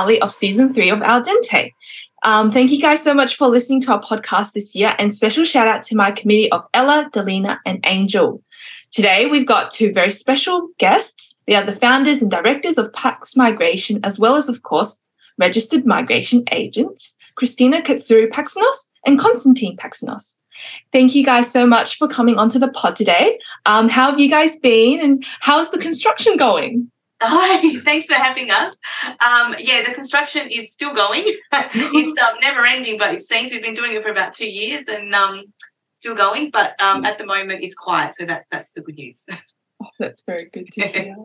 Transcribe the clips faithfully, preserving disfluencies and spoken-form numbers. finale of season three of Al Dente. Um, thank you guys so much for listening to our podcast this year, and special shout out to my committee of Ella, Delina and Angel. Today, we've got two very special guests. They are the founders and directors of Pax Migration, as well as, of course, registered migration agents, Christina Katsouri-Paxinos and Constantine Paxinos. Thank you guys so much for coming onto the pod today. Um, how have you guys been and how's the construction going? Hi, thanks for having us. Um, yeah, the construction is still going. It's um, never ending, but it seems we've been doing it for about two years and um, still going. But um, at the moment, it's quiet, so that's that's the good news. Oh, that's very good to hear.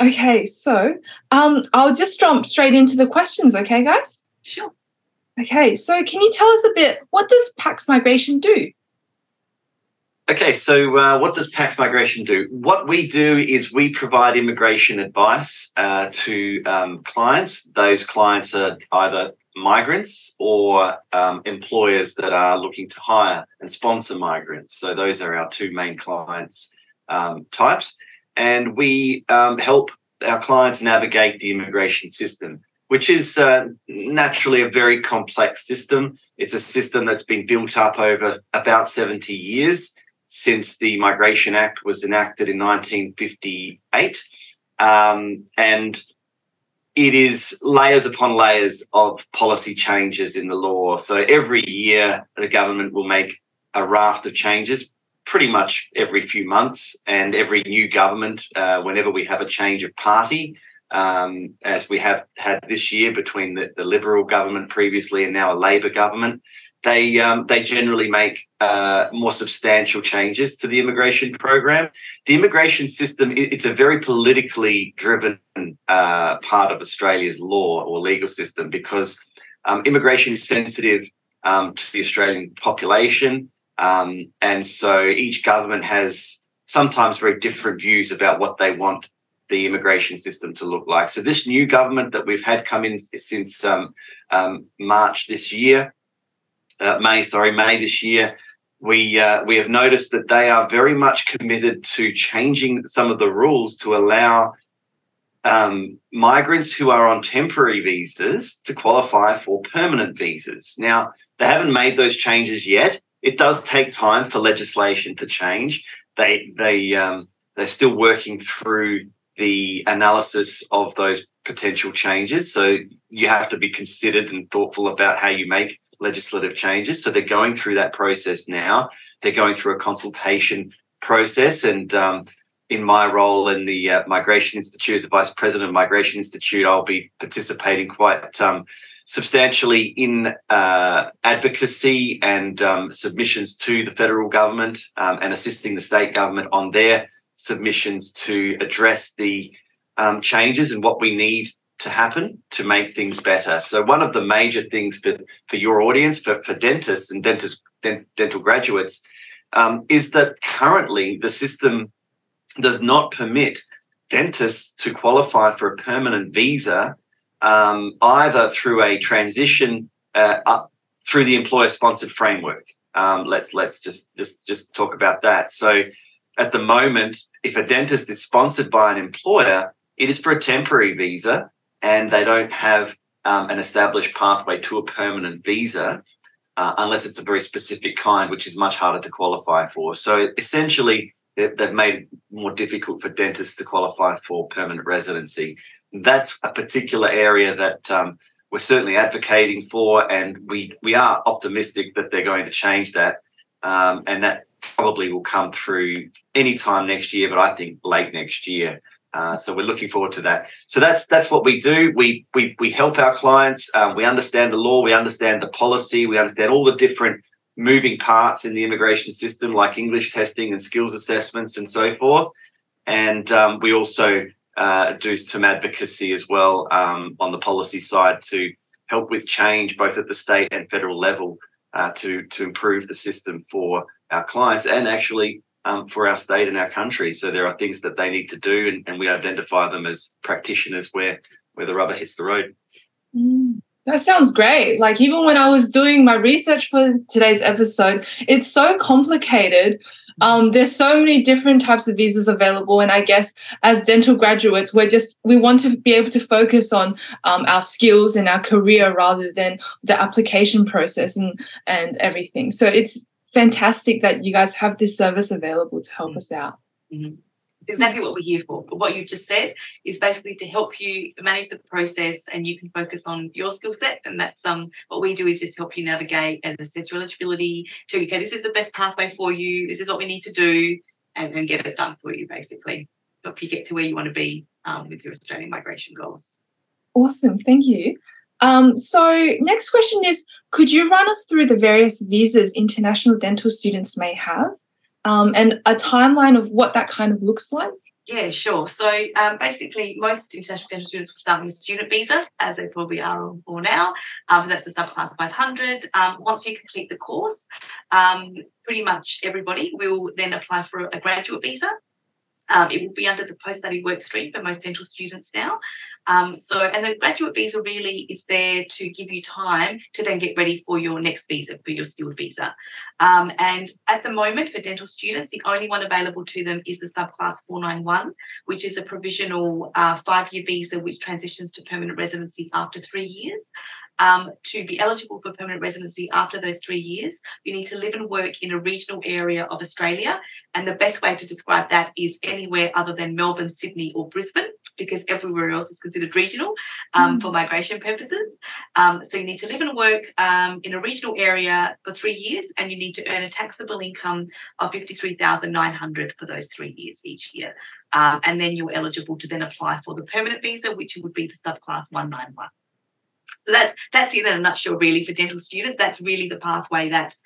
Okay, so um, I'll just jump straight into the questions, okay, guys? Sure. Okay, so can you tell us a bit, what does Pax Migration do? Okay, so uh, what does Pax Migration do? What we do is we provide immigration advice uh, to um, clients. Those clients are either migrants or um, employers that are looking to hire and sponsor migrants. So those are our two main clients um, types. And we um, help our clients navigate the immigration system, which is uh, naturally a very complex system. It's a system that's been built up over about seventy years since the Migration Act was enacted in nineteen fifty-eight. Um, and it is layers upon layers of policy changes in the law. So every year the government will make a raft of changes, pretty much every few months, and every new government, uh, whenever we have a change of party, Um, as we have had this year between the, the Liberal government previously and now a Labor government, they um, they generally make uh, more substantial changes to the immigration program. The immigration system, it's a very politically driven uh, part of Australia's law or legal system, because um, immigration is sensitive um, to the Australian population. Um, and so each government has sometimes very different views about what they want the immigration system to look like. So this new government that we've had come in since um, um, March this year, uh, May, sorry, May this year, we uh, we have noticed that they are very much committed to changing some of the rules to allow um, migrants who are on temporary visas to qualify for permanent visas. Now, they haven't made those changes yet. It does take time for legislation to change. They they um, they're still working through the analysis of those potential changes. So you have to be considered and thoughtful about how you make legislative changes. So they're going through that process now. They're going through a consultation process. And um, in my role in the uh, Migration Institute, as the Vice President of Migration Institute, I'll be participating quite um, substantially in uh, advocacy and um, submissions to the federal government um, and assisting the state government on their submissions to address the um, changes and what we need to happen to make things better. So one of the major things for, for your audience, for, for dentists and dentist, dent, dental graduates, um, is that currently the system does not permit dentists to qualify for a permanent visa um, either through a transition uh, up through the employer-sponsored framework. Um, let's let's just just just talk about that. So at the moment, if a dentist is sponsored by an employer, it is for a temporary visa and they don't have um, an established pathway to a permanent visa uh, unless it's a very specific kind, which is much harder to qualify for. So essentially, they've made it more difficult for dentists to qualify for permanent residency. That's a particular area that um, we're certainly advocating for, and we, we are optimistic that they're going to change that um, and that probably will come through any time next year, but I think late next year. Uh, so we're looking forward to that. So that's that's what we do. We we we help our clients. Um, we understand the law. We understand the policy. We understand all the different moving parts in the immigration system, like English testing and skills assessments and so forth. And um, we also uh, do some advocacy as well um, on the policy side to help with change, both at the state and federal level, uh, to to improve the system for our clients and actually um, for our state and our country. So there are things that they need to do, and, and we identify them as practitioners where, where the rubber hits the road. Mm, that sounds great. Like, even when I was doing my research for today's episode, it's so complicated. Um, there's so many different types of visas available, and I guess as dental graduates, we're just we want to be able to focus on um, our skills and our career rather than the application process and and everything. So it's fantastic that you guys have this service available to help mm-hmm. us out. Mm-hmm. Exactly what we're here for. But what you just said is basically to help you manage the process, and you can focus on your skill set. And that's um what we do is just help you navigate and assess your eligibility to, okay, this is the best pathway for you. This is what we need to do, and then get it done for you, basically. Help you get to where you want to be um, with your Australian migration goals. Awesome. Thank you. Um, so next question is, could you run us through the various visas international dental students may have? Um, and a timeline of what that kind of looks like? Yeah, sure. So um, basically most international dental students will start with a student visa, as they probably are on for now. Um, that's the subclass five hundred. Um, once you complete the course, um, pretty much everybody will then apply for a graduate visa. Um, it will be under the post-study work stream for most dental students now. Um, so, and the graduate visa really is there to give you time to then get ready for your next visa, for your skilled visa. Um, and at the moment for dental students, the only one available to them is the subclass four ninety-one, which is a provisional uh, five-year visa which transitions to permanent residency after three years. Um, to be eligible for permanent residency after those three years, you need to live and work in a regional area of Australia. And the best way to describe that is anywhere other than Melbourne, Sydney or Brisbane, because everywhere else is considered regional um, mm. for migration purposes. Um, so you need to live and work um, in a regional area for three years, and you need to earn a taxable income of fifty-three thousand nine hundred dollars for those three years each year. Um, and then you're eligible to then apply for the permanent visa, which would be the subclass one ninety-one. So that's that's in a nutshell, really, for dental students. That's really the pathway that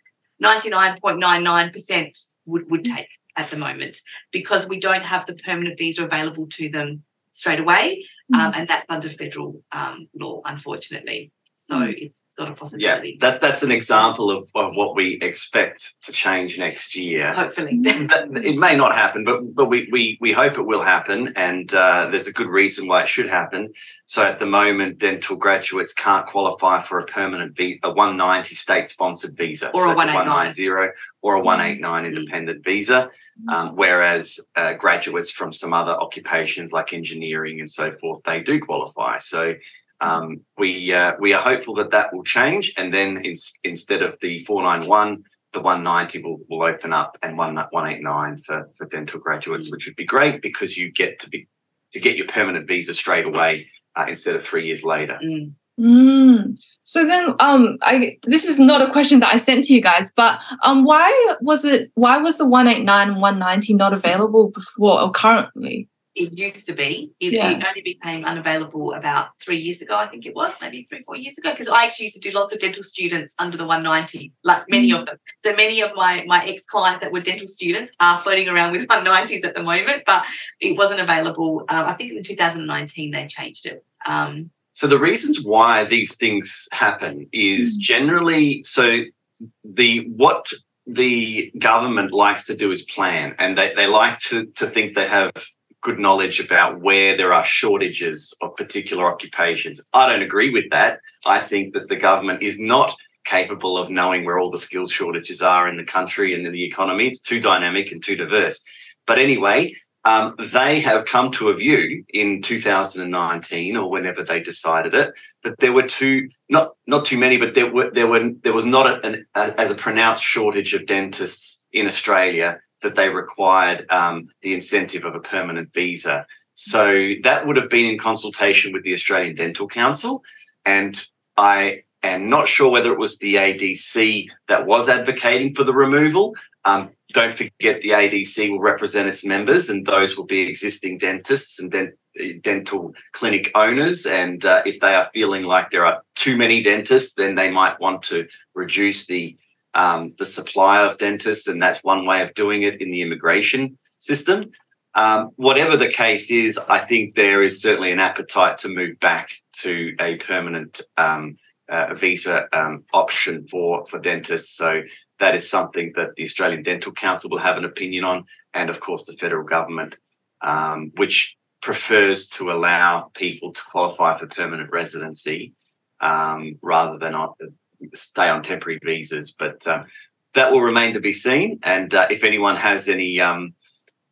ninety-nine point nine nine percent would, would take at the moment, because we don't have the permanent visa available to them straight away, mm-hmm. um, and that's under federal um, law, unfortunately. So it's sort of possibility. Yeah, that's, that's an example of, of what we expect to change next year. Hopefully. It may not happen, but but we we, we hope it will happen, and uh, there's a good reason why it should happen. So at the moment, dental graduates can't qualify for a permanent visa, a one ninety state-sponsored visa. Or so a one eighty-nine. Or a one eighty-nine independent mm-hmm. visa, um, whereas uh, graduates from some other occupations like engineering and so forth, they do qualify. So Um, we uh, we are hopeful that that will change, and then in, instead of the four ninety-one, the one ninety will, will open up, and one eighty-nine for, for dental graduates, which would be great because you get to be to get your permanent visa straight away uh, instead of three years later. Mm. Mm. So then, um, I this is not a question that I sent to you guys, but um, why was it? Why was the one eighty-nine and one ninety not available before or currently? It used to be. It, yeah. it only became unavailable about three years ago, I think it was, maybe three, four years ago, because I actually used to do lots of dental students under the one ninety, like many mm. of them. So many of my, my ex-clients that were dental students are floating around with one nineties at the moment, but it wasn't available. Um, I think in two thousand nineteen they changed it. Um, so the reasons why these things happen is mm. generally, so the what the government likes to do is plan, and they, they like to, to think they have good knowledge about where there are shortages of particular occupations. I don't agree with that. I think that the government is not capable of knowing where all the skills shortages are in the country and in the economy. It's too dynamic and too diverse. But anyway, um, they have come to a view in two thousand nineteen or whenever they decided it, that there were two, not not too many, but there were there were there was not a, an, a, as a pronounced shortage of dentists in Australia that they required um, the incentive of a permanent visa. So that would have been in consultation with the Australian Dental Council, and I am not sure whether it was the A D C that was advocating for the removal. Um, don't forget the A D C will represent its members, and those will be existing dentists and dentists. Dental clinic owners, and uh, if they are feeling like there are too many dentists, then they might want to reduce the um, the supply of dentists, and that's one way of doing it in the immigration system. Um, whatever the case is, I think there is certainly an appetite to move back to a permanent um, uh, visa um, option for, for dentists. So that is something that the Australian Dental Council will have an opinion on, and of course the federal government, um, which prefers to allow people to qualify for permanent residency um, rather than on, stay on temporary visas. But uh, that will remain to be seen. And uh, if anyone has any um,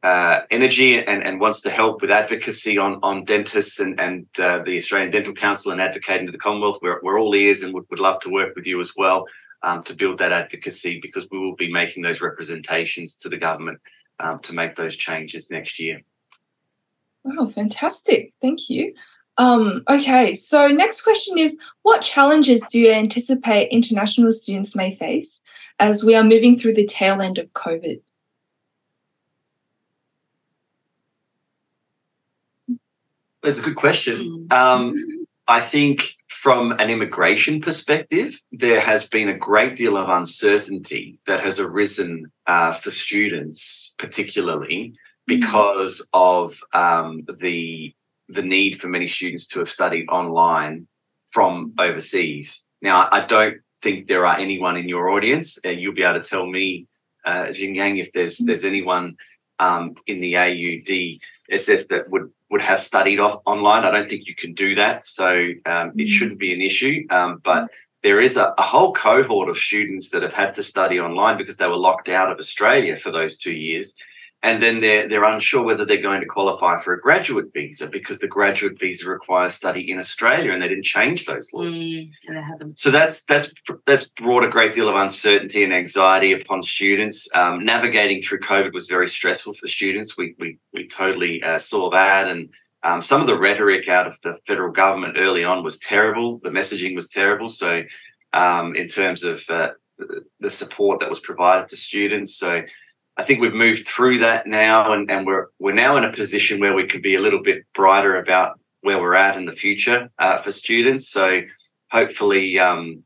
uh, energy and, and wants to help with advocacy on, on dentists and, and uh, the Australian Dental Council and advocating to the Commonwealth, we're, we're all ears and would, would love to work with you as well um, to build that advocacy, because we will be making those representations to the government um, to make those changes next year. Wow, fantastic. Thank you. Um, okay, so next question is, what challenges do you anticipate international students may face as we are moving through the tail end of COVID? That's a good question. Um, I think from an immigration perspective, there has been a great deal of uncertainty that has arisen uh, for students, particularly because of um, the the need for many students to have studied online from overseas. Now, I don't think there are anyone in your audience, and you'll be able to tell me, uh, Jing Yang, if there's there's anyone um, in the A U D S S that would, would have studied off online. I don't think you can do that, so um, it shouldn't be an issue. Um, but there is a, a whole cohort of students that have had to study online because they were locked out of Australia for those two years. And then they're, they're unsure whether they're going to qualify for a graduate visa, because the graduate visa requires study in Australia and they didn't change those laws. Mm, and they haven't. So that's, that's, that's brought a great deal of uncertainty and anxiety upon students. Um, navigating through COVID was very stressful for students. We, we, we totally uh, saw that. And um, some of the rhetoric out of the federal government early on was terrible. The messaging was terrible. So um, in terms of uh, the support that was provided to students, so I think we've moved through that now, and, and we're we're now in a position where we could be a little bit brighter about where we're at in the future uh, for students. So hopefully um,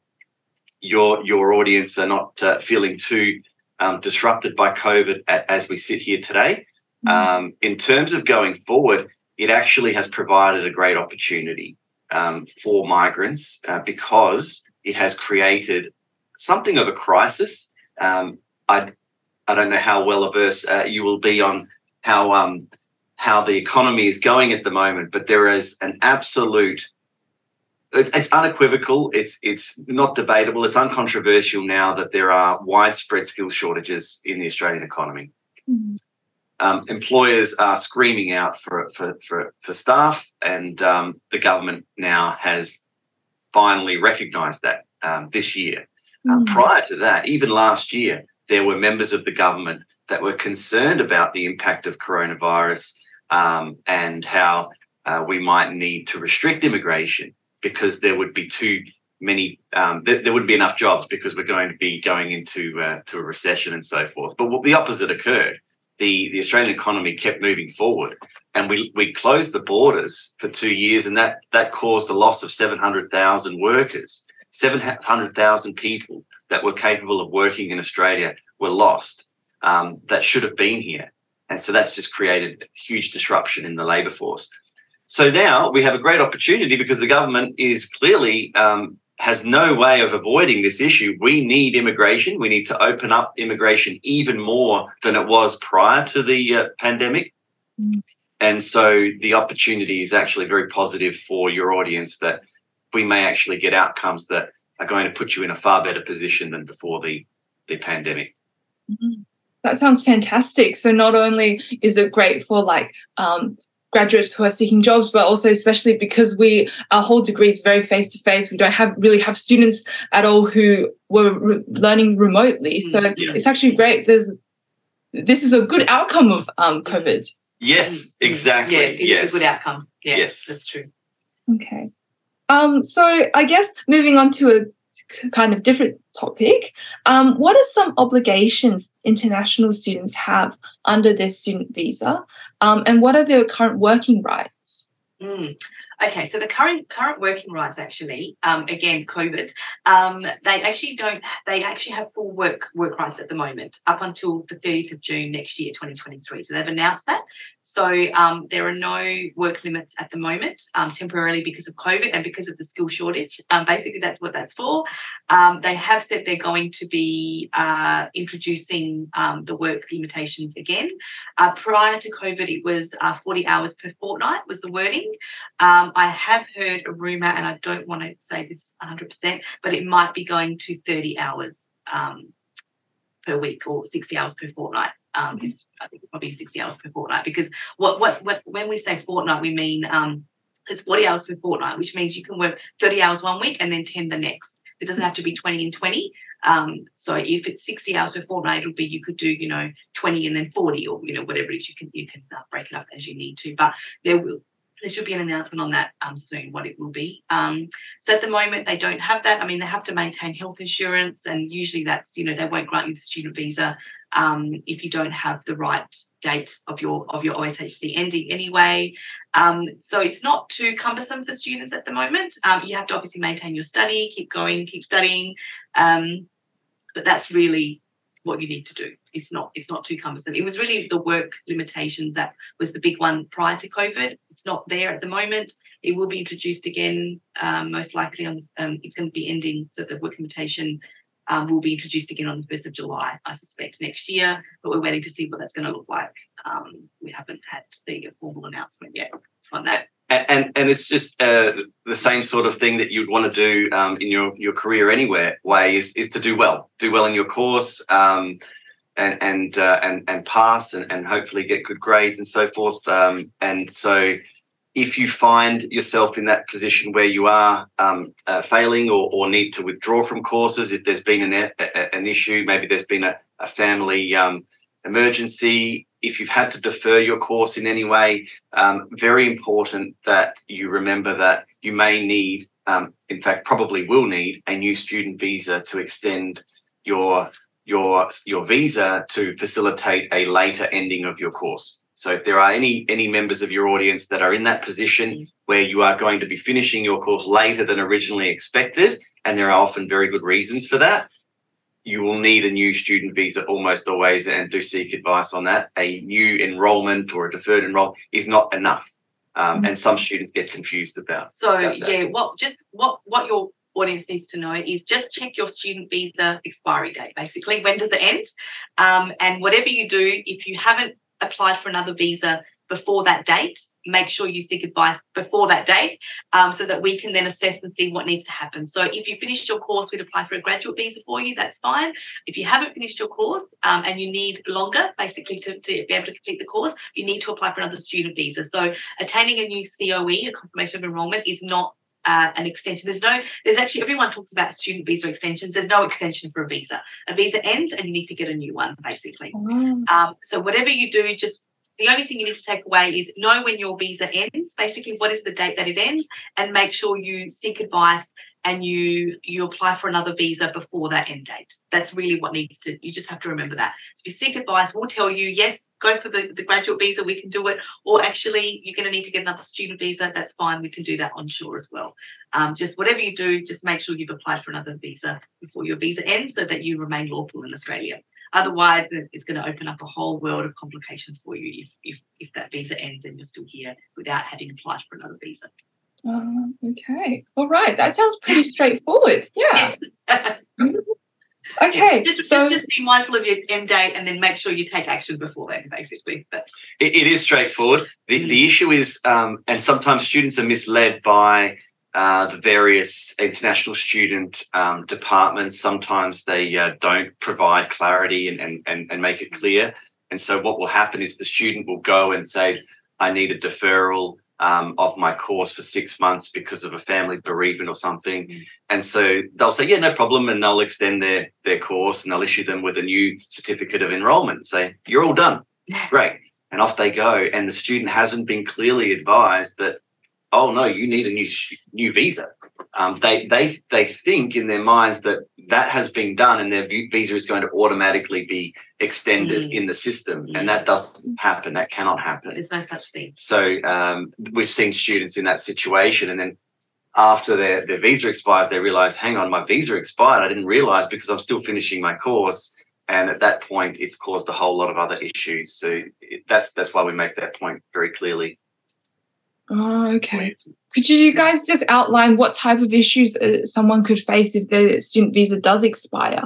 your your audience are not uh, feeling too um, disrupted by COVID at, as we sit here today. Mm-hmm. Um, in terms of going forward, it actually has provided a great opportunity um, for migrants uh, because it has created something of a crisis. Um, I. I don't know how well averse uh, you will be on how um, how the economy is going at the moment, but there is an absolute, it's, it's unequivocal, it's it's not debatable, it's uncontroversial now that there are widespread skill shortages in the Australian economy. Mm-hmm. Um, employers are screaming out for for for, for staff, and um, the government now has finally recognised that um, this year. Mm-hmm. Uh, prior to that, even last year, there were members of the government that were concerned about the impact of coronavirus um, and how uh, we might need to restrict immigration because there would be too many, um, th- there wouldn't be enough jobs because we're going to be going into uh, to a recession and so forth. But what, the opposite occurred. The, the Australian economy kept moving forward, and we we closed the borders for two years, and that, that caused the loss of seven hundred thousand workers, seven hundred thousand people that were capable of working in Australia were lost, um, that should have been here. And so that's just created huge disruption in the labour force. So now we have a great opportunity because the government is clearly um, has no way of avoiding this issue. We need immigration. We need to open up immigration even more than it was prior to the uh, pandemic. Mm. And so the opportunity is actually very positive for your audience, that we may actually get outcomes that are going to put you in a far better position than before the, the pandemic. Mm-hmm. That sounds fantastic. So not only is it great for like um, graduates who are seeking jobs, but also especially because we, our whole degree is very face-to-face. We don't have really have students at all who were re- learning remotely. So yeah. It's actually great. There's, this is a good outcome of um, COVID. Yes, exactly. Yeah, it yes. is a good outcome. Yeah, yes. That's true. Okay. Um, so I guess moving on to a kind of different topic, um, what are some obligations international students have under their student visa, um, and what are their current working rights? Mm. Okay, so the current current working rights actually, um, again, COVID, um, they actually don't, they actually have full work work rights at the moment up until the thirtieth of June next year, twenty twenty-three. So they've announced that. So um, there are no work limits at the moment, um, temporarily because of COVID and because of the skill shortage. Um, basically, that's what that's for. Um, they have said they're going to be uh, introducing um, the work limitations again. Uh, prior to COVID, it was uh, forty hours per fortnight was the wording. Um, I have heard a rumour, and I don't want to say this one hundred percent, but it might be going to thirty hours um, per week or sixty hours per fortnight. Um, is I think probably sixty hours per fortnight, because what, what what when we say fortnight, we mean um, it's forty hours per fortnight, which means you can work thirty hours one week and then ten the next. It doesn't have to be twenty and twenty. Um, so if it's sixty hours per fortnight, it would be you could do, you know, twenty and then forty, or, you know, whatever it is. You can, you can uh, break it up as you need to. But there will there should be an announcement on that um, soon, what it will be. Um, so at the moment, they don't have that. I mean, they have to maintain health insurance, and usually that's, you know, they won't grant you the student visa um, if you don't have the right date of your of your O S H C ending anyway. Um, so it's not too cumbersome for students at the moment. Um, you have to obviously maintain your study, keep going, keep studying. Um, but that's really what you need to do. It's not it's not too cumbersome. It was really the work limitations that was the big one prior to COVID. It's not there at the moment. It will be introduced again, um, most likely. On um, it's going to be ending, so the work limitation um, will be introduced again on the first of July, I suspect, next year. But we're waiting to see what that's going to look like. Um, we haven't had the formal announcement yet on that. And and, and it's just uh, the same sort of thing that you'd want to do um, in your, your career anywhere way is, is to do well. Do well in your course, um, and and, uh, and and pass and, and hopefully get good grades and so forth. Um, and so if you find yourself in that position where you are um, uh, failing or, or need to withdraw from courses, if there's been an, a, an issue, maybe there's been a, a family um, emergency, if you've had to defer your course in any way, um, very important that you remember that you may need, um, in fact, probably will need a new student visa to extend your your your visa to facilitate a later ending of your course. So if there are any any members of your audience that are in that position where you are going to be finishing your course later than originally expected, and there are often very good reasons for that, you will need a new student visa almost always, and do seek advice on that. A new enrolment or a deferred enrolment is not enough, um, and some students get confused about. So about that. yeah, what just what what your audience needs to know is just check your student visa expiry date. Basically, when does it end? Um, and whatever you do, if you haven't applied for another visa before that date, make sure you seek advice before that date, um, so that we can then assess and see what needs to happen. So if you finished your course, we'd apply for a graduate visa for you, that's fine. If you haven't finished your course um, and you need longer, basically, to, to be able to complete the course, you need to apply for another student visa. So attaining a new C O E, a confirmation of enrolment, is not Uh, an extension. There's no, there's actually, everyone talks about student visa extensions. There's no extension for a visa. A visa ends and you need to get a new one, basically. Mm. Um, so whatever you do, just the only thing you need to take away is know when your visa ends, basically what is the date that it ends, and make sure you seek advice and you you apply for another visa before that end date. That's really what needs to, you just have to remember that. So if you seek advice, we'll tell you, yes, go for the, the graduate visa, we can do it, or actually you're going to need to get another student visa, that's fine, we can do that onshore as well. Um, just whatever you do, just make sure you've applied for another visa before your visa ends so that you remain lawful in Australia. Otherwise, it's going to open up a whole world of complications for you if if, if that visa ends and you're still here without having applied for another visa. Um, okay. All right. That sounds pretty straightforward. Yeah. Yes. Okay, just, so just be mindful of your end date and then make sure you take action before then, basically. But it, it is straightforward. The, mm. the issue is, um, and sometimes students are misled by uh, the various international student um, departments. Sometimes they uh, don't provide clarity and, and, and, and make it clear. And so what will happen is the student will go and say, I need a deferral Um, of my course for six months because of a family bereavement or something. Mm. And so they'll say, yeah, no problem, and they'll extend their their course and they'll issue them with a new certificate of enrolment and say, you're all done. Great. And off they go. And the student hasn't been clearly advised that, oh, no, you need a new new visa. Um, they, they, they think in their minds that that has been done and their visa is going to automatically be extended mm. in the system, mm. and that doesn't happen. That cannot happen. There's no such thing. So um, we've seen students in that situation, and then after their, their visa expires, they realise, hang on, my visa expired. I didn't realise because I'm still finishing my course, and at that point it's caused a whole lot of other issues. So it, that's that's why we make that point very clearly. Oh, okay. Could you guys just outline what type of issues uh, someone could face if their student visa does expire?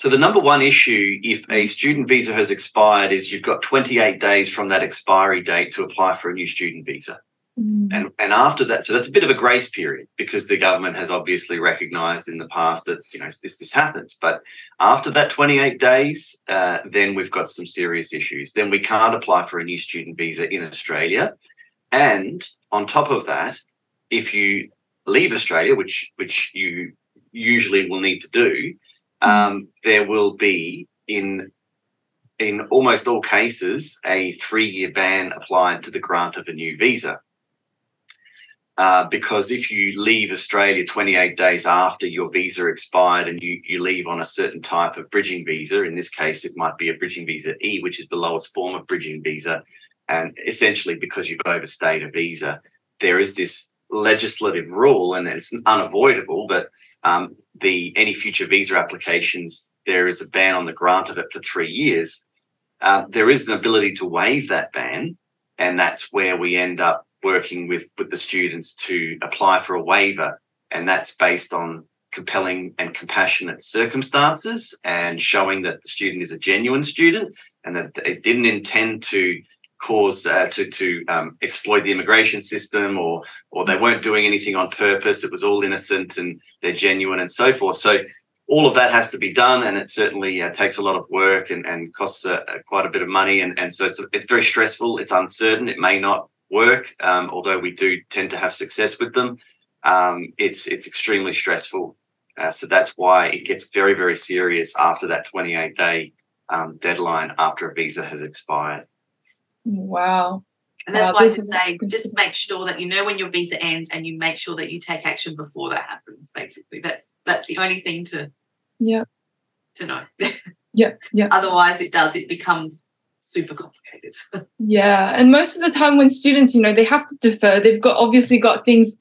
So the number one issue if a student visa has expired is you've got twenty-eight days from that expiry date to apply for a new student visa. Mm. And and after that, so that's a bit of a grace period, because the government has obviously recognised in the past that, you know, this this happens. But after that twenty-eight days, uh, then we've got some serious issues. Then we can't apply for a new student visa in Australia. And on top of that, if you leave Australia, which which you usually will need to do, um, there will be in in almost all cases a three-year ban applied to the grant of a new visa. Uh, because if you leave Australia twenty-eight days after your visa expired and you, you leave on a certain type of bridging visa, in this case it might be a bridging visa E, which is the lowest form of bridging visa, and essentially because you've overstayed a visa, there is this legislative rule, and it's unavoidable, but um, the any future visa applications, there is a ban on the grant of it for three years. Uh, there is an ability to waive that ban, and that's where we end up working with, with the students to apply for a waiver, and that's based on compelling and compassionate circumstances and showing that the student is a genuine student and that it didn't intend to cause, uh, to, to um, exploit the immigration system, or or they weren't doing anything on purpose, it was all innocent and they're genuine and so forth. So all of that has to be done, and it certainly uh, takes a lot of work and, and costs uh, quite a bit of money, and, and so it's, it's very stressful, it's uncertain, it may not work, um, although we do tend to have success with them. Um, it's it's extremely stressful. Uh, so that's why it gets very, very serious after that twenty-eight day um, deadline after a visa has expired. Wow. And that's wow, why I say just make sure that you know when your visa ends and you make sure that you take action before that happens, basically. That, that's the only thing to, yeah. to know. yeah, yeah. Otherwise it does, it becomes super complicated. Yeah, and most of the time when students, you know, they have to defer, they've got obviously got things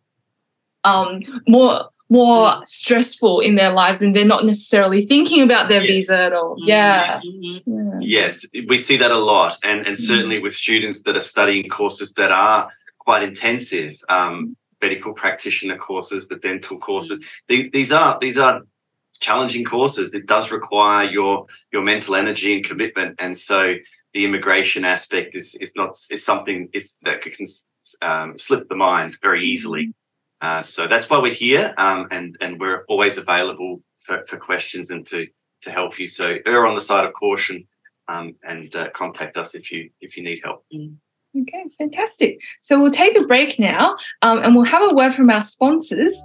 um more more mm. stressful in their lives, and they're not necessarily thinking about their yes. visa at all. Mm-hmm. Yeah. Mm-hmm. Yes, we see that a lot, and and mm-hmm. certainly with students that are studying courses that are quite intensive, um, medical practitioner courses, the dental courses. Mm-hmm. These these are these are challenging courses. It does require your your mental energy and commitment, and so the immigration aspect is is not it's something it's, that can um, slip the mind very easily. Uh, so that's why we're here, um, and and we're always available for, for questions and to to help you. So err on the side of caution, um, and uh, contact us if you if you need help. Okay, fantastic. So we'll take a break now, um, and we'll have a word from our sponsors.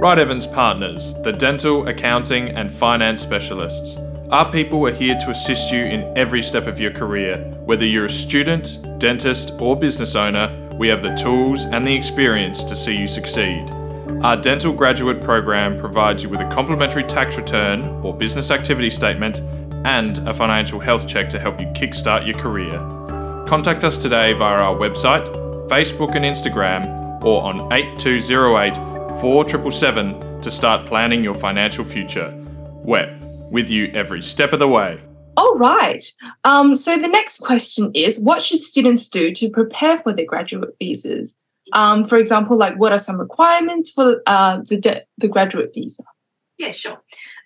Wright Evans Partners, the dental, accounting, and finance specialists. Our people are here to assist you in every step of your career. Whether you're a student, dentist, or business owner, we have the tools and the experience to see you succeed. Our dental graduate program provides you with a complimentary tax return or business activity statement and a financial health check to help you kickstart your career. Contact us today via our website, Facebook and Instagram, or on eight two zero eight, four seven seven seven to start planning your financial future. We're with you every step of the way. All right. Um, so the next question is, what should students do to prepare for their graduate visas? Um, for example, like what are some requirements for uh, the de- the graduate visa? Yeah, sure.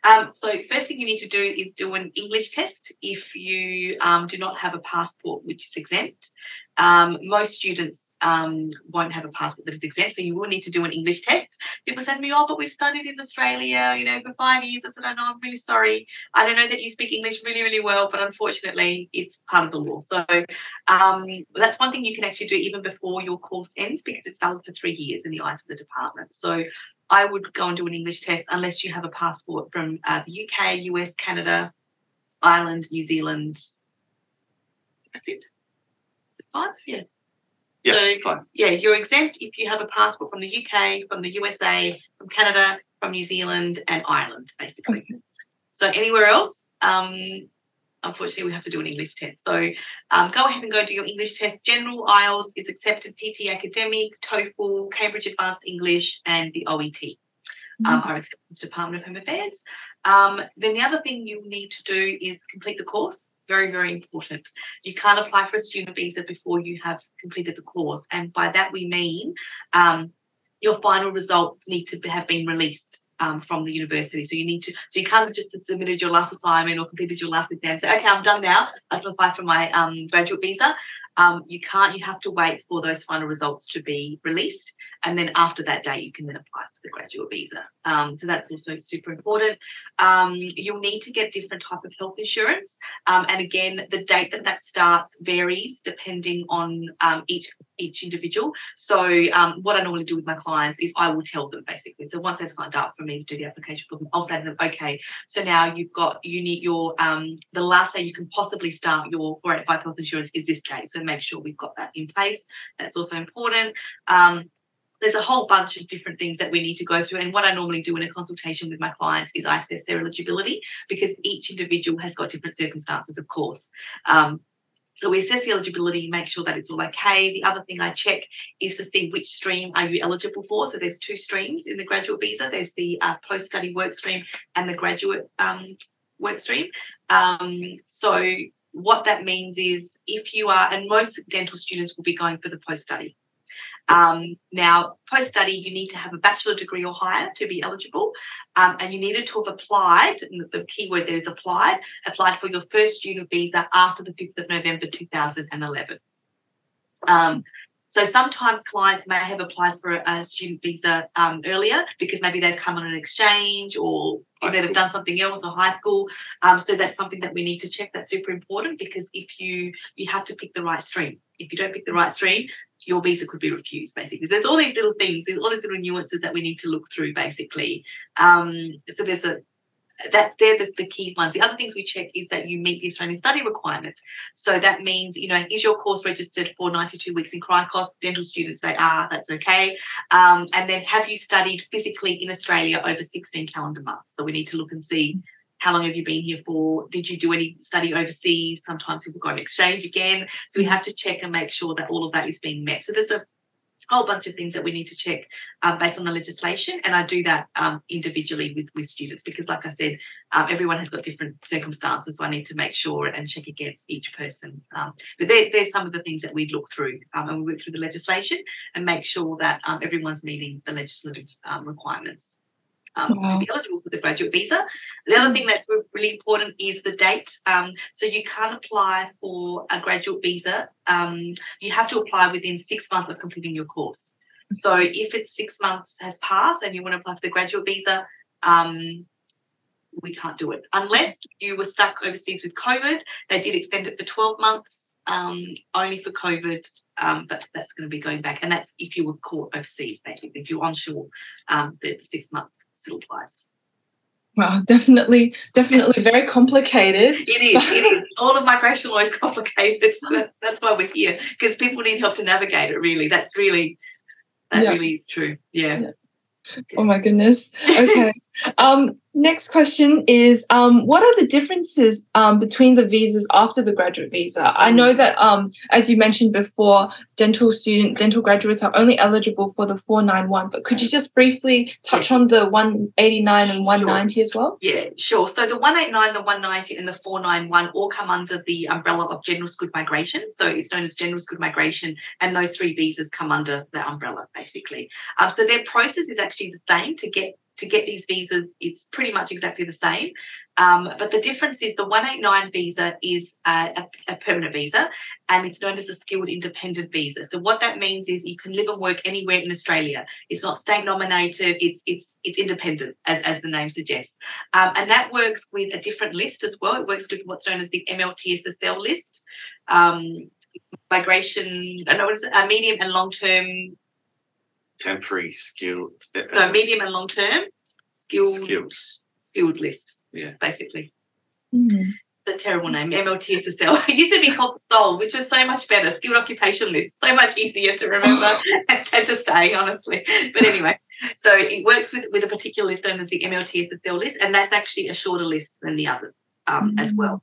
Um, so first thing you need to do is do an English test if you um, do not have a passport which is exempt. Um, most students um, won't have a passport that is exempt, so you will need to do an English test. People send me, oh, but we've studied in Australia, you know, for five years. I said, oh, no, I'm really sorry. I don't know that you speak English really, really well, but unfortunately it's part of the law. So um, that's one thing you can actually do even before your course ends, because it's valid for three years in the eyes of the department. So I would go and do an English test unless you have a passport from uh, the U K, U S, Canada, Ireland, New Zealand. That's it. Five? Yeah. Yeah, so, fine. Yeah, you're exempt if you have a passport from the U K, from the U S A, from Canada, from New Zealand and Ireland, basically. Okay. So anywhere else, um, unfortunately, we have to do an English test. So um, go ahead and go do your English test. General I E L T S is accepted, P T Academic, TOEFL, Cambridge Advanced English and the O E T. Um, are accepted to the Department of Home Affairs. Um, then the other thing you need to do is complete the course. Very, very important. You can't apply for a student visa before you have completed the course. And by that we mean um, your final results need to have been released um, from the university. So you need to, so you can't have just submitted your last assignment or completed your last exam. So, okay, I'm done now. I can apply for my um, graduate visa. Um, you can't, you have to wait for those final results to be released, and then after that date you can then apply for the graduate visa. Um, so that's also super important. Um, you'll need to get different type of health insurance, um, and again, the date that that starts varies depending on um, each each individual. So um, what I normally do with my clients is I will tell them basically. So once they've signed up for me to do the application for them, I'll say to them, okay, so now you've got, you need your, um, the last day you can possibly start your four eighty-five health insurance is this date. So make sure we've got that in place. That's also important. Um, There's a whole bunch of different things that we need to go through. And what I normally do in a consultation with my clients is I assess their eligibility, because each individual has got different circumstances, of course. Um, so we assess the eligibility, make sure that it's all okay. The other thing I check is to see which stream are you eligible for. So there's two streams in the graduate visa. There's the uh, post-study work stream and the graduate um, work stream. Um, so what that means is if you are, and most dental students will be going for the post-study. Um, now, post-study, you need to have a bachelor degree or higher to be eligible, um, and you needed to have applied, the keyword there is applied, applied for your first student visa after the fifth of November two thousand eleven. Um, so sometimes clients may have applied for a, a student visa um, earlier because maybe they've come on an exchange or they've done something else, or high school. Um, so that's something that we need to check. That's super important, because if you, you have to pick the right stream. If you don't pick the right stream, your visa could be refused, basically. There's all these little things, there's all these little nuances that we need to look through, basically. Um, so there's a, that's, they're the, the key ones. The other things we check is that you meet the Australian study requirement. So that means, you know, is your course registered for ninety-two weeks in CRICOS? Dental students, they are, that's okay. Um, and then have you studied physically in Australia over sixteen calendar months? So we need to look and see, how long have you been here for? Did you do any study overseas? Sometimes people go on exchange again. So we have to check and make sure that all of that is being met. So there's a whole bunch of things that we need to check um, based on the legislation. And I do that um, individually with, with students because, like I said, um, everyone has got different circumstances. So I need to make sure and check against each person. Um, but they're, they're some of the things that we look through, um, and we work through the legislation and make sure that um, everyone's meeting the legislative um, requirements. Um, wow. To be eligible for the graduate visa. The other thing that's really important is the date. Um, so you can't apply for a graduate visa. Um, you have to apply within six months of completing your course. So if it's six months has passed and you want to apply for the graduate visa, um, we can't do it. Unless you were stuck overseas with COVID, they did extend it for twelve months, um, only for COVID. Um, but that's going to be going back. And that's if you were caught overseas, basically. If you're onshore, um, the six months still applies. Wow, definitely, definitely very complicated. It is, it is. All of migration law is complicated, so that, that's why we're here, because people need help to navigate it, really. That's really, that yeah. really is true. Yeah. yeah. Okay. Oh, my goodness. Okay. um, next question is, um, what are the differences um, between the visas after the graduate visa? I know that, um, as you mentioned before, dental student, dental graduates are only eligible for the four ninety-one, but could you just briefly touch yeah. on the one eighty-nine and one ninety sure. as well? Yeah, sure. So the one eighty-nine, the one ninety and the four ninety-one all come under the umbrella of general skilled migration. So it's known as general skilled migration, and those three visas come under the umbrella, basically. Um, so their process is actually the same to get To get these visas, it's pretty much exactly the same. Um, but the difference is the one eighty-nine visa is a, a, a permanent visa, and it's known as a skilled independent visa. So what that means is you can live and work anywhere in Australia. It's not state nominated. It's it's it's independent, as, as the name suggests. Um, and that works with a different list as well. It works with what's known as the M L T S S L list, um, migration, I know what is it, uh, medium and long-term Temporary skill. Uh, so medium and long term skilled skills. Skilled list. Yeah. Basically. Mm. It's a terrible name. M L T S S L. It used to be called SOL, which was so much better. Skilled occupation list. So much easier to remember and, and to say, honestly. But anyway. So it works with, with a particular list known as the M L T S S L list, and that's actually a shorter list than the others um, mm. as well.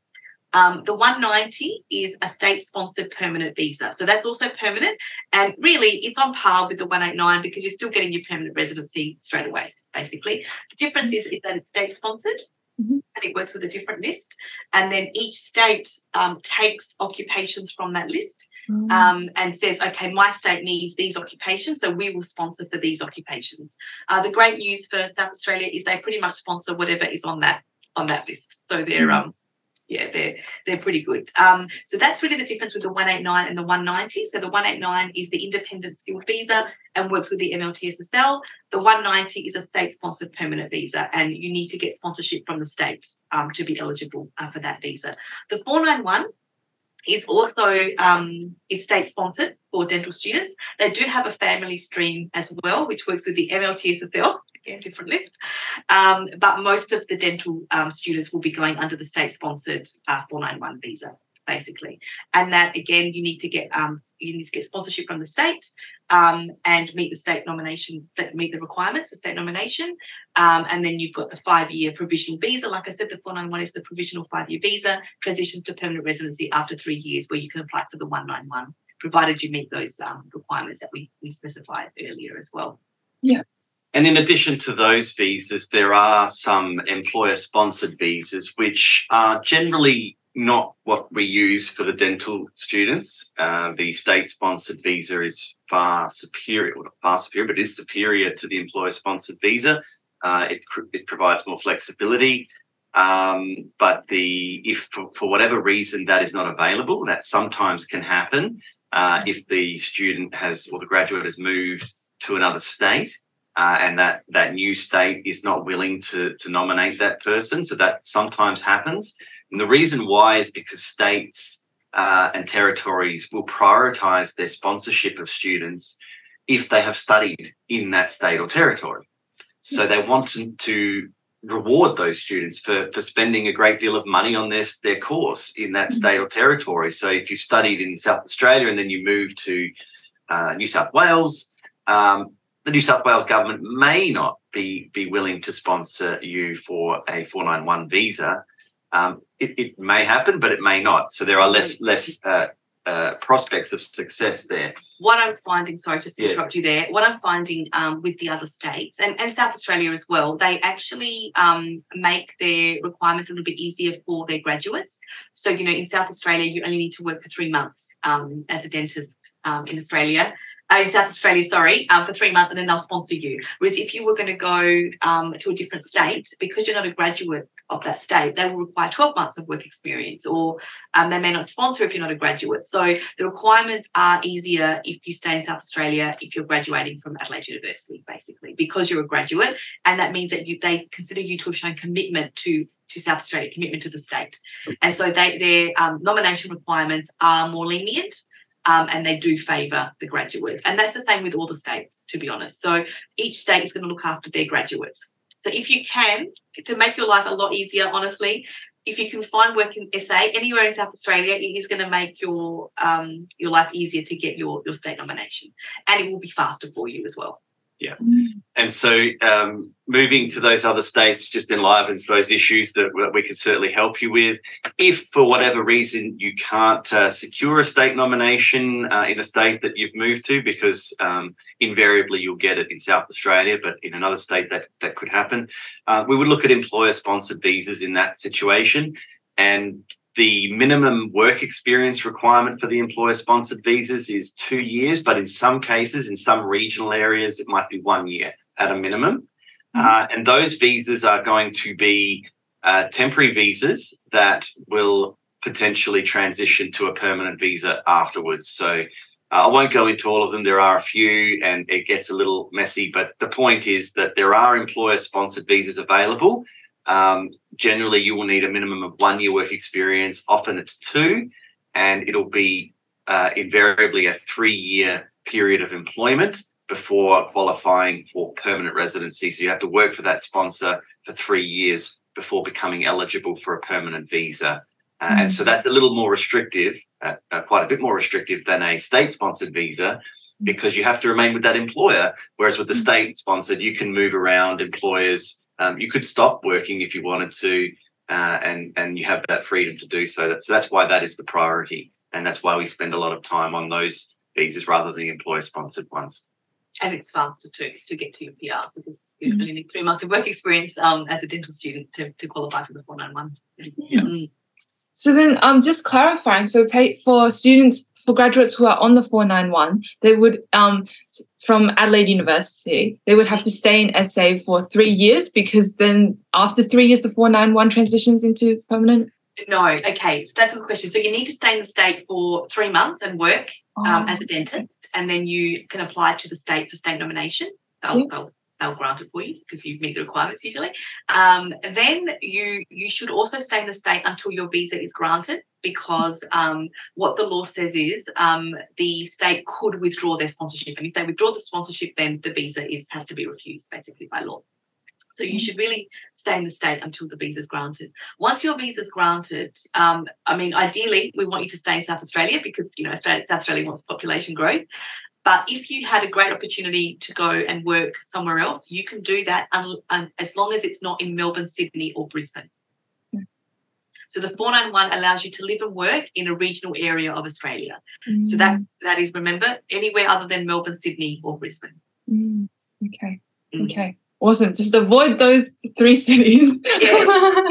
Um, the one ninety is a state-sponsored permanent visa. So that's also permanent. And really, it's on par with the one eighty-nine because you're still getting your permanent residency straight away, basically. The difference is, is that it's state-sponsored mm-hmm. and it works with a different list. And then each state um, takes occupations from that list mm-hmm. um, and says, okay, my state needs these occupations, so we will sponsor for these occupations. Uh, the great news for South Australia is they pretty much sponsor whatever is on that on that list. So they're... Mm-hmm. Um, yeah, they're they're pretty good. Um, so that's really the difference with the one eighty-nine and the one ninety. So the one eighty-nine is the independent skilled visa and works with the M L T S S L. The one ninety is a state-sponsored permanent visa, and you need to get sponsorship from the state um, to be eligible uh, for that visa. The four ninety-one is also um, is state-sponsored for dental students. They do have a family stream as well, which works with the M L T S S L. Again, different list. Um, but most of the dental um, students will be going under the state-sponsored uh, four ninety-one visa, basically. And that, again, you need to get um, you need to get sponsorship from the state um, and meet the state nomination, meet the requirements for state nomination. Um, and then you've got the five-year provisional visa. Like I said, the four ninety-one is the provisional five-year visa, transitions to permanent residency after three years where you can apply for the one ninety-one, provided you meet those um, requirements that we, we specified earlier as well. Yeah. And in addition to those visas, there are some employer-sponsored visas, which are generally not what we use for the dental students. Uh, the state-sponsored visa is far superior, or not far superior, but is superior to the employer-sponsored visa. Uh, it, it provides more flexibility. Um, but the if for, for whatever reason that is not available, that sometimes can happen uh, if the student has or the graduate has moved to another state. Uh, and that, that new state is not willing to, to nominate that person. So that sometimes happens. And the reason why is because states uh, and territories will prioritise their sponsorship of students if they have studied in that state or territory. So they want to, to reward those students for, for spending a great deal of money on their, their course in that state or territory. So if you studied in South Australia and then you move to uh, New South Wales, um, the New South Wales government may not be, be willing to sponsor you for a four ninety-one visa. Um, it, it may happen, but it may not. So there are less less uh, uh, prospects of success there. What I'm finding, sorry, just to yeah. interrupt you there, what I'm finding um, with the other states and, and South Australia as well, they actually um, make their requirements a little bit easier for their graduates. So, you know, in South Australia, you only need to work for three months um, as a dentist um, in Australia. in South Australia, sorry, um, for three months and then they'll sponsor you. Whereas if you were going to go um, to a different state, because you're not a graduate of that state, they will require twelve months of work experience or um, they may not sponsor if you're not a graduate. So the requirements are easier if you stay in South Australia, if you're graduating from Adelaide University, basically, because you're a graduate. And that means that you, they consider you to have shown commitment to to South Australia, commitment to the state. And so they, their um, nomination requirements are more lenient. Um, and they do favour the graduates. And that's the same with all the states, to be honest. So each state is going to look after their graduates. So if you can, to make your life a lot easier, honestly, if you can find work in S A, anywhere in South Australia, it is going to make your um, your life easier to get your, your state nomination. And it will be faster for you as well. Yeah. And so um, moving to those other states just enlivens those issues that we can certainly help you with. If for whatever reason you can't uh, secure a state nomination uh, in a state that you've moved to, because um, invariably you'll get it in South Australia, but in another state that, that could happen, uh, we would look at employer-sponsored visas in that situation. And the minimum work experience requirement for the employer-sponsored visas is two years, but in some cases, in some regional areas, it might be one year at a minimum. Mm-hmm. Uh, and those visas are going to be uh, temporary visas that will potentially transition to a permanent visa afterwards. So uh, I won't go into all of them. There are a few and it gets a little messy, but the point is that there are employer-sponsored visas available. Um, generally, you will need a minimum of one year work experience. Often it's two, and it'll be uh, invariably a three-year period of employment before qualifying for permanent residency. So you have to work for that sponsor for three years before becoming eligible for a permanent visa. Uh, mm-hmm. And so that's a little more restrictive, uh, uh, quite a bit more restrictive than a state-sponsored visa, because you have to remain with that employer, whereas with the mm-hmm. state-sponsored, you can move around employers. Um, you could stop working if you wanted to, uh, and, and you have that freedom to do so. So that's why that is the priority, and that's why we spend a lot of time on those visas rather than the employer-sponsored ones. And it's faster too to get to your P R because you mm-hmm. only need three months of work experience um, as a dental student to, to qualify for the four ninety-one. Yeah. Mm-hmm. So then um, just clarifying, so pay for students, for graduates who are on the four ninety-one, they would, um, from Adelaide University, they would have to stay in S A for three years because then after three years, the four ninety-one transitions into permanent No. Okay, so that's a good question. So you need to stay in the state for three months and work oh. um, as a dentist, and then you can apply to the state for state nomination. They'll, yeah. they'll, they'll grant it for you because you meet the requirements usually. Um, then you you should also stay in the state until your visa is granted, because um, what the law says is um, the state could withdraw their sponsorship, and if they withdraw the sponsorship, then the visa is has to be refused basically by law. So you should really stay in the state until the visa is granted. Once your visa is granted, um, I mean, ideally, we want you to stay in South Australia because, you know, Australia, South Australia wants population growth. But if you had a great opportunity to go and work somewhere else, you can do that un- un- as long as it's not in Melbourne, Sydney or Brisbane. So the four ninety-one allows you to live and work in a regional area of Australia. Mm. So that that is, remember, anywhere other than Melbourne, Sydney or Brisbane. Mm. Okay, mm. okay. Awesome. Just avoid those three cities. Yes,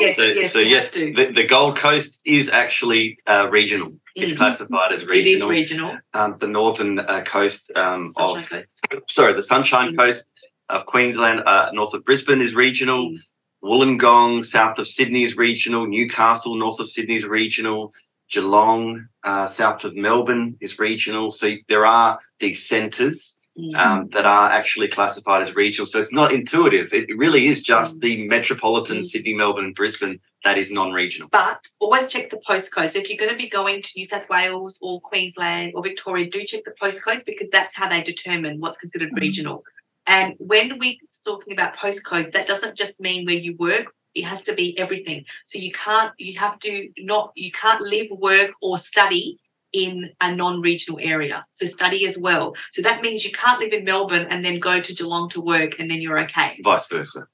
yes, so, yes, so yes, the, the Gold Coast is actually uh, regional. Mm. It's classified as regional. It is regional. Um, the northern uh, coast um, of... Coast. Sorry, the Sunshine mm. Coast of Queensland, uh, north of Brisbane is regional. Mm. Wollongong, south of Sydney is regional. Newcastle, north of Sydney is regional. Geelong, uh, south of Melbourne is regional. So there are these centres Mm. Um, that are actually classified as regional. So it's not intuitive. It really is just mm. the metropolitan mm. Sydney, Melbourne and Brisbane that is non-regional. But always check the postcodes. If you're going to be going to New South Wales or Queensland or Victoria, do check the postcodes because that's how they determine what's considered mm. regional. And when we're talking about postcodes, that doesn't just mean where you work. It has to be everything. So you can't, you have to not, you can't live, work or study in a non-regional area, so study as well. So that means you can't live in Melbourne and then go to Geelong to work and then you're okay. Vice versa.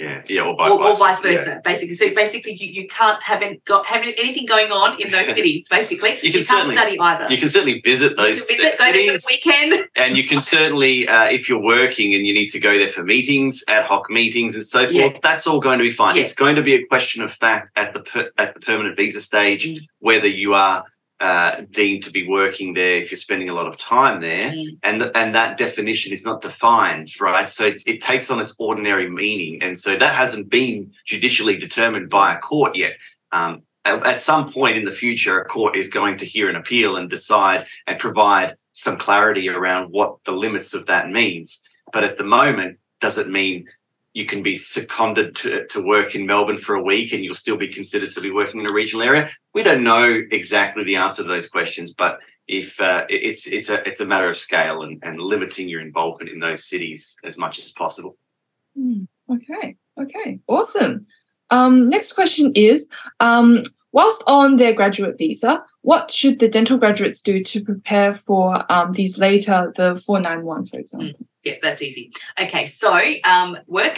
Yeah, yeah, or vice, or, or vice versa, yeah. basically. So basically you, you can't have, any, got, have anything going on in those cities, basically. You, can you can't study either. You can certainly visit those you can visit, cities. Go there for the weekend. And you can certainly, uh, if you're working and you need to go there for meetings, ad hoc meetings and so forth, yeah. that's all going to be fine. Yeah. It's going to be a question of fact at the per, at the permanent visa stage mm. whether you are Uh, deemed to be working there if you're spending a lot of time there, mm. and th- and that definition is not defined, right? So it's, it takes on its ordinary meaning, and so that hasn't been judicially determined by a court yet. Um, at, at some point in the future, a court is going to hear an appeal and decide and provide some clarity around what the limits of that means. But at the moment, does it mean you can be seconded to, to work in Melbourne for a week and you'll still be considered to be working in a regional area? We don't know exactly the answer to those questions, but if uh, it's it's a it's a matter of scale and, and limiting your involvement in those cities as much as possible. Mm, okay, okay, awesome. Um, next question is, um, whilst on their graduate visa, what should the dental graduates do to prepare for um, these later, the four ninety-one, for example? Mm. Yeah, that's easy. Okay, so um, work.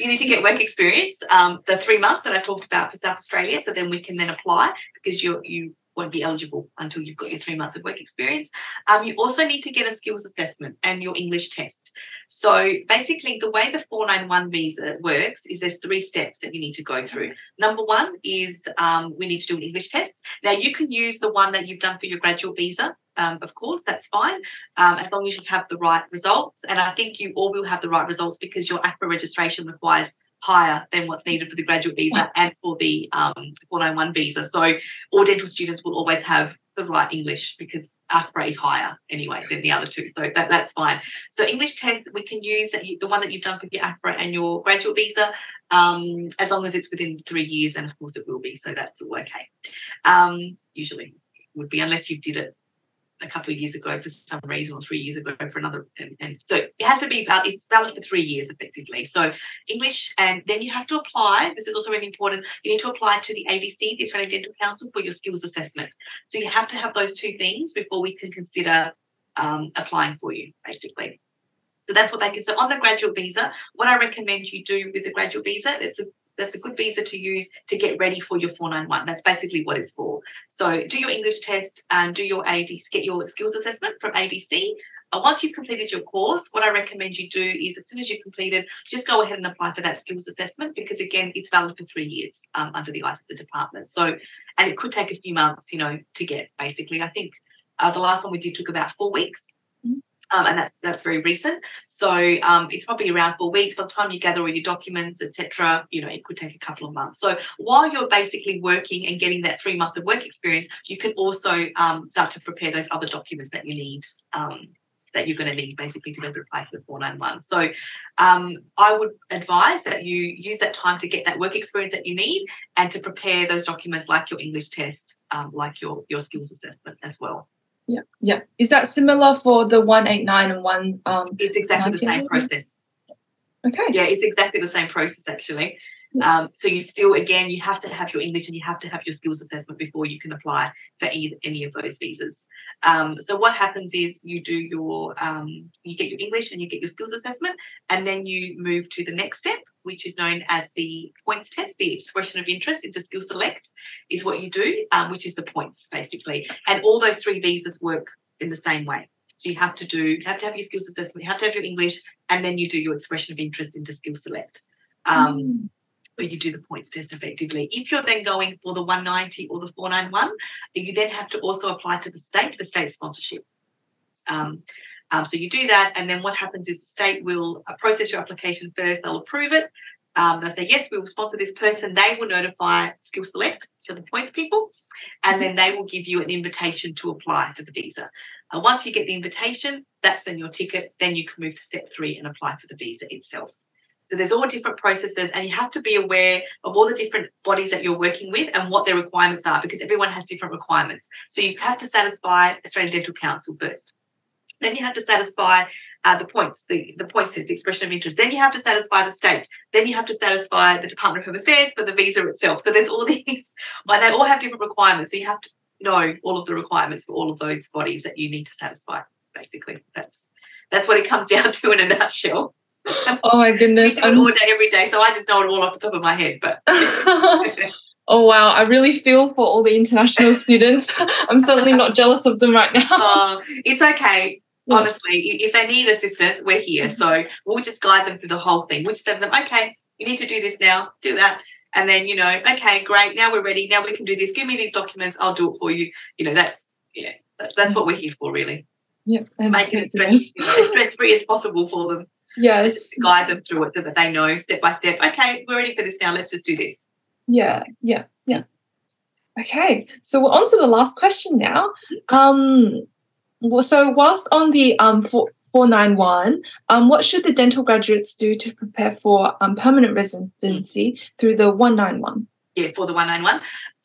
You need to get work experience, um, the three months that I talked about for South Australia, so then we can then apply because you you won't be eligible until you've got your three months of work experience. Um, you also need to get a skills assessment and your English test. So basically the way the four ninety-one visa works is there's three steps that you need to go through. Number one is um, we need to do an English test. Now you can use the one that you've done for your graduate visa. Um, of course, that's fine, um, as long as you have the right results. And I think you all will have the right results because your Afra registration requires higher than what's needed for the graduate visa and for the um, four ninety-one visa. So all dental students will always have the right English because Afra is higher anyway than the other two. So that, that's fine. So English tests, we can use the one that you've done for your Afra and your graduate visa um, as long as it's within three years, and of course it will be. So that's all okay. Um, usually it would be unless you did it a couple of years ago for some reason or three years ago for another. And, and so it has to be, it's valid for three years effectively. So English, and then you have to apply. This is also really important. You need to apply to the A D C, the Australian Dental Council, for your skills assessment. So you have to have those two things before we can consider um, applying for you basically. So that's what they can. So on the graduate visa, what I recommend you do with the graduate visa, it's a That's a good visa to use to get ready for your four ninety-one. That's basically what it's for. So do your English test and do your A D C, get your skills assessment from A D C. And once you've completed your course, what I recommend you do is as soon as you've completed, just go ahead and apply for that skills assessment because, again, it's valid for three years um, under the eyes of the department. So, and it could take a few months, you know, to get basically. I think uh, the last one we did took about four weeks. Um, and that's that's very recent. So um, it's probably around four weeks. By the time you gather all your documents, et cetera, you know, it could take a couple of months. So while you're basically working and getting that three months of work experience, you can also um, start to prepare those other documents that you need, um, that you're going to need basically to be able to apply for the four ninety-one. So um, I would advise that you use that time to get that work experience that you need and to prepare those documents like your English test, um, like your, your skills assessment as well. Yeah, yeah. Is that similar for the one eighty-nine and one? Um, it's exactly the same process. Okay. Yeah, it's exactly the same process actually. Yeah. Um, so you still, again, you have to have your English and you have to have your skills assessment before you can apply for any, any of those visas. Um, so what happens is you do your, um, you get your English and you get your skills assessment, and then you move to the next step, which is known as the points test. The expression of interest into Skill Select is what you do, um, which is the points basically. And all those three visas work in the same way. So you have to do, you have to have your skills assessment, you have to have your English, and then you do your expression of interest into Skill Select. Um, mm. Where you do the points test effectively. If you're then going for the one ninety or the four ninety-one, you then have to also apply to the state, the state sponsorship. Um, um, so you do that, and then what happens is the state will process your application first, they'll approve it. Um, they'll say, yes, we will sponsor this person. They will notify Skill Select, which are the points people, and then they will give you an invitation to apply for the visa. And once you get the invitation, that's then your ticket. Then you can move to step three and apply for the visa itself. So there's all different processes, and you have to be aware of all the different bodies that you're working with and what their requirements are, because everyone has different requirements. So you have to satisfy Australian Dental Council first. Then you have to satisfy uh, the points, the, the points is the expression of interest. Then you have to satisfy the state. Then you have to satisfy the Department of Home Affairs for the visa itself. So there's all these, but they all have different requirements. So you have to know all of the requirements for all of those bodies that you need to satisfy, basically. That's, that's what it comes down to in a nutshell. Oh my goodness. We do it all day, every day, so I just know it all off the top of my head. But oh wow, I really feel for all the international students. I'm certainly not jealous of them right now. Oh, it's okay. Yeah. Honestly, if they need assistance, we're here. So we'll just guide them through the whole thing. We'll just tell them, okay, you need to do this now, do that. And then, you know, okay, great, now we're ready. Now we can do this. Give me these documents, I'll do it for you. You know, that's yeah, that's what we're here for, really. Yeah. Make it as stress, you know, as stress-free as possible for them. Yes. Guide them through it so that they know step by step, okay, we're ready for this now, let's just do this. Yeah, yeah, yeah. Okay, so we're on to the last question now. Um, so whilst on the um, four ninety-one, um, what should the dental graduates do to prepare for um, permanent residency through the one ninety-one? Yeah, for the one ninety-one.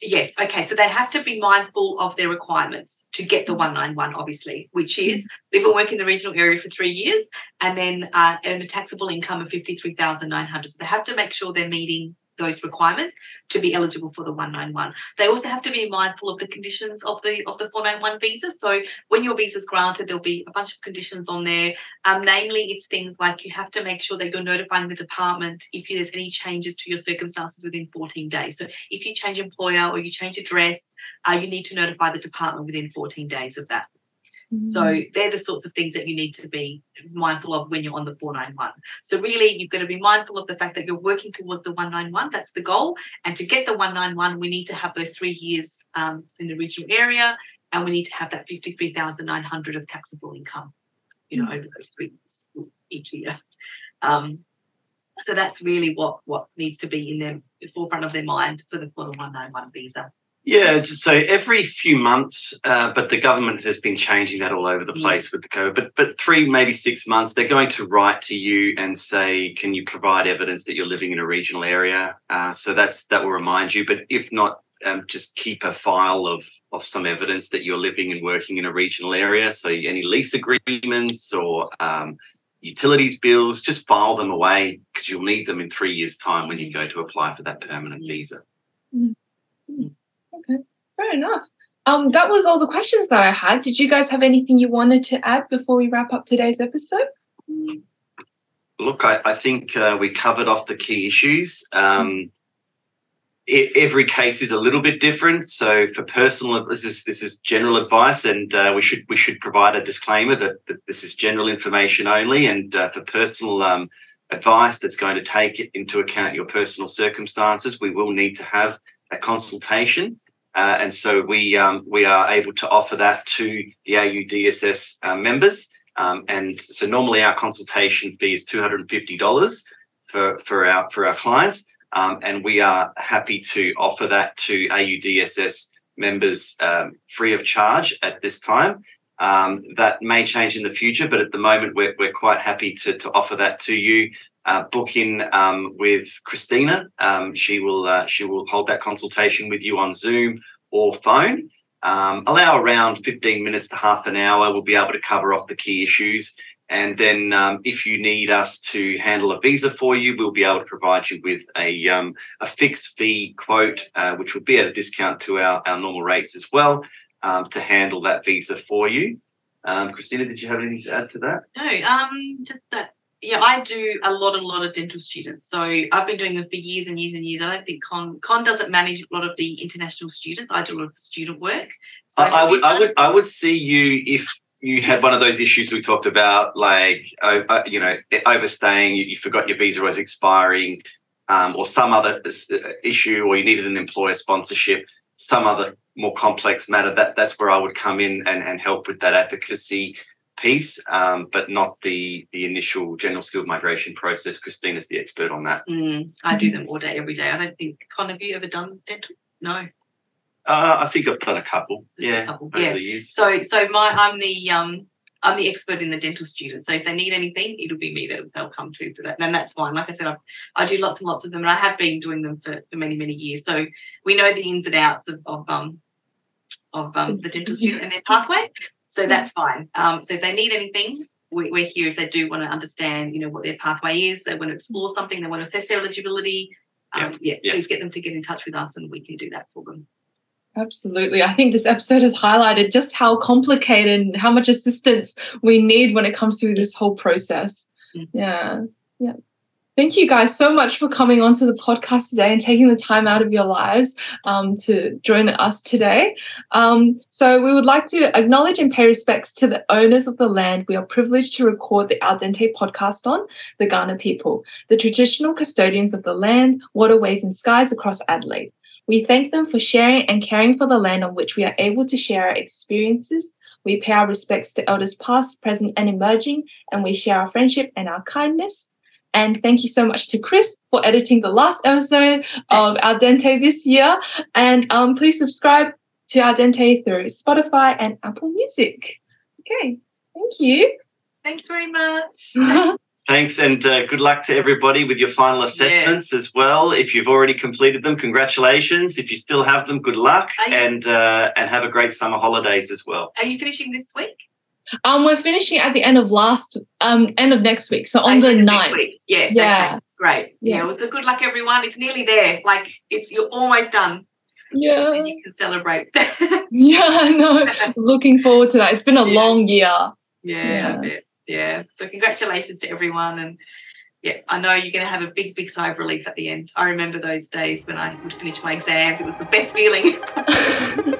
Yes, okay, so they have to be mindful of their requirements to get the one ninety-one, obviously, which is live and work in the regional area for three years and then uh, earn a taxable income of fifty-three thousand nine hundred dollars. So they have to make sure they're meeting those requirements to be eligible for the one ninety-one. They also have to be mindful of the conditions of the of the four ninety-one visa. So when your visa is granted, there'll be a bunch of conditions on there. Um, namely, it's things like you have to make sure that you're notifying the department if there's any changes to your circumstances within fourteen days. So if you change employer or you change address, uh, you need to notify the department within fourteen days of that. So they're the sorts of things that you need to be mindful of when you're on the four ninety-one. So really you've got to be mindful of the fact that you're working towards the one ninety-one. That's the goal. And to get the one ninety-one, we need to have those three years um, in the regional area, and we need to have that fifty-three thousand nine hundred dollars of taxable income, you know, over those three years each year. Um, so that's really what, what needs to be in their the forefront of their mind for the, for the one ninety-one visa. Yeah, so every few months, uh, but the government has been changing that all over the place with the COVID, but but three, maybe six months, they're going to write to you and say, can you provide evidence that you're living in a regional area? Uh, so that's that will remind you. But if not, um, just keep a file of, of some evidence that you're living and working in a regional area. So any lease agreements or um, utilities bills, just file them away because you'll need them in three years' time when you go to apply for that permanent visa. Mm-hmm. Okay, fair enough. Um, that was all the questions that I had. Did you guys have anything you wanted to add before we wrap up today's episode? Look, I, I think uh, we covered off the key issues. Um, it, every case is a little bit different. So for personal, this is this is general advice, and uh, we should we should provide a disclaimer that, that this is general information only. And uh, for personal um, advice that's going to take into account your personal circumstances, we will need to have a consultation. Uh, and so we um, we are able to offer that to the A U D S S uh, members Um, and so normally our consultation fee is two hundred fifty dollars for, for our for our clients, um, and we are happy to offer that to A U D S S members um, free of charge at this time. Um, that may change in the future, but at the moment we're we're quite happy to to offer that to you. Uh, book in um, with Christina. Um, she will uh, she will hold that consultation with you on Zoom or phone. Um, allow around fifteen minutes to half an hour. We'll be able to cover off the key issues. And then um, if you need us to handle a visa for you, we'll be able to provide you with a um, a fixed fee quote, uh, which will be at a discount to our, our normal rates as well, um, to handle that visa for you. Um, Christina, did you have anything to add to that? No, um, just that. Yeah, I do a lot, a lot of dental students. So I've been doing them for years and years and years. I don't think Con Con doesn't manage a lot of the international students. I do a lot of the student work. So I, I would, I would, I would see you if you had one of those issues we talked about, like uh, you know, overstaying, you, you forgot your visa was expiring, um, or some other issue, or you needed an employer sponsorship, some other more complex matter. That that's where I would come in and and help with that advocacy piece, um, but not the the initial general skilled migration process. Christina's the expert on that. Mm, I do them all day, every day. I don't think, Con, have you ever done dental? No. Uh, I think I've done a couple. Just yeah, a couple. Yeah. So, so my I'm the um I'm the expert in the dental students. So if they need anything, it'll be me that they'll come to for that, and that's fine. Like I said, I I do lots and lots of them, and I have been doing them for, for many many years. So we know the ins and outs of, of um of um the dental student and their pathway. So that's fine. Um, so if they need anything, we, we're here. If they do want to understand, you know, what their pathway is, they want to explore something, they want to assess their eligibility, um, yeah, yeah, yeah. please get them to get in touch with us and we can do that for them. Absolutely. I think this episode has highlighted just how complicated and how much assistance we need when it comes to this whole process. Mm-hmm. Yeah. Yeah. Thank you guys so much for coming onto the podcast today and taking the time out of your lives um, to join us today. Um, so we would like to acknowledge and pay respects to the owners of the land we are privileged to record the Al Dente podcast on, the Kaurna people, the traditional custodians of the land, waterways and skies across Adelaide. We thank them for sharing and caring for the land on which we are able to share our experiences. We pay our respects to elders past, present and emerging, and we share our friendship and our kindness. And thank you so much to Chris for editing the last episode of Al Dente this year. And um, please subscribe to Al Dente through Spotify and Apple Music. Okay, thank you. Thanks very much. Thanks, and uh, good luck to everybody with your final assessments yeah. as well. If you've already completed them, congratulations. If you still have them, good luck, you- and uh, and have a great summer holidays as well. Are you finishing this week? Um, we're finishing at the end of last, um, end of next week. So on the ninth. Yeah. Yeah. Okay. Great. Yeah. yeah. Well, so good luck, everyone. It's nearly there. Like it's, you're almost done. Yeah. And you can celebrate. yeah, I know. Looking forward to that. It's been a yeah. long year. Yeah. Yeah. yeah. So congratulations to everyone. And yeah, I know you're going to have a big, big sigh of relief at the end. I remember those days when I would finish my exams. It was the best feeling.